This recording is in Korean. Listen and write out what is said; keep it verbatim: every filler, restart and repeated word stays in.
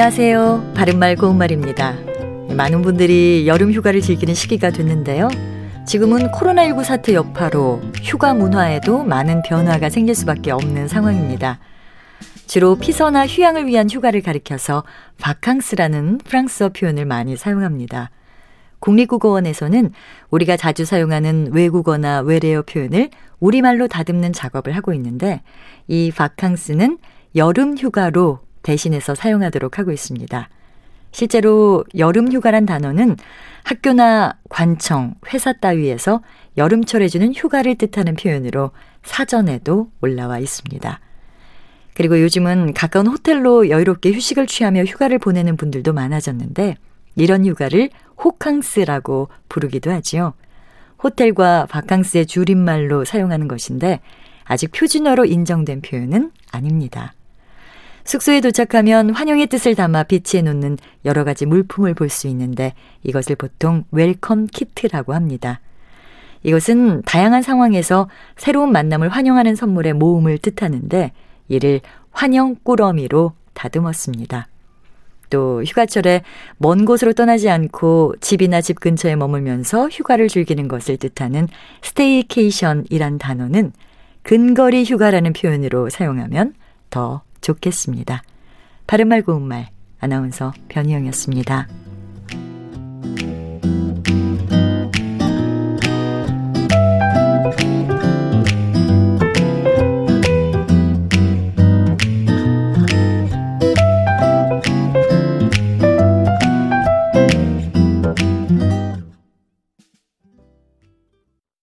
안녕하세요. 바른말 고운말입니다. 많은 분들이 여름휴가를 즐기는 시기가 됐는데요. 지금은 코로나십구 사태 여파로 휴가 문화에도 많은 변화가 생길 수밖에 없는 상황입니다. 주로 피서나 휴양을 위한 휴가를 가리켜서 바캉스라는 프랑스어 표현을 많이 사용합니다. 국립국어원에서는 우리가 자주 사용하는 외국어나 외래어 표현을 우리말로 다듬는 작업을 하고 있는데, 이 바캉스는 여름휴가로 대신해서 사용하도록 하고 있습니다. 실제로 여름휴가란 단어는 학교나 관청, 회사 따위에서 여름철에 주는 휴가를 뜻하는 표현으로 사전에도 올라와 있습니다. 그리고 요즘은 가까운 호텔로 여유롭게 휴식을 취하며 휴가를 보내는 분들도 많아졌는데, 이런 휴가를 호캉스라고 부르기도 하지요. 호텔과 바캉스의 줄임말로 사용하는 것인데 아직 표준어로 인정된 표현은 아닙니다. 숙소에 도착하면 환영의 뜻을 담아 비치해 놓는 여러 가지 물품을 볼 수 있는데, 이것을 보통 웰컴 키트라고 합니다. 이것은 다양한 상황에서 새로운 만남을 환영하는 선물의 모음을 뜻하는데, 이를 환영 꾸러미로 다듬었습니다. 또 휴가철에 먼 곳으로 떠나지 않고 집이나 집 근처에 머물면서 휴가를 즐기는 것을 뜻하는 스테이케이션이란 단어는 근거리 휴가라는 표현으로 사용하면 더 좋겠습니다. 바른말 고운말 아나운서 변희영이었습니다.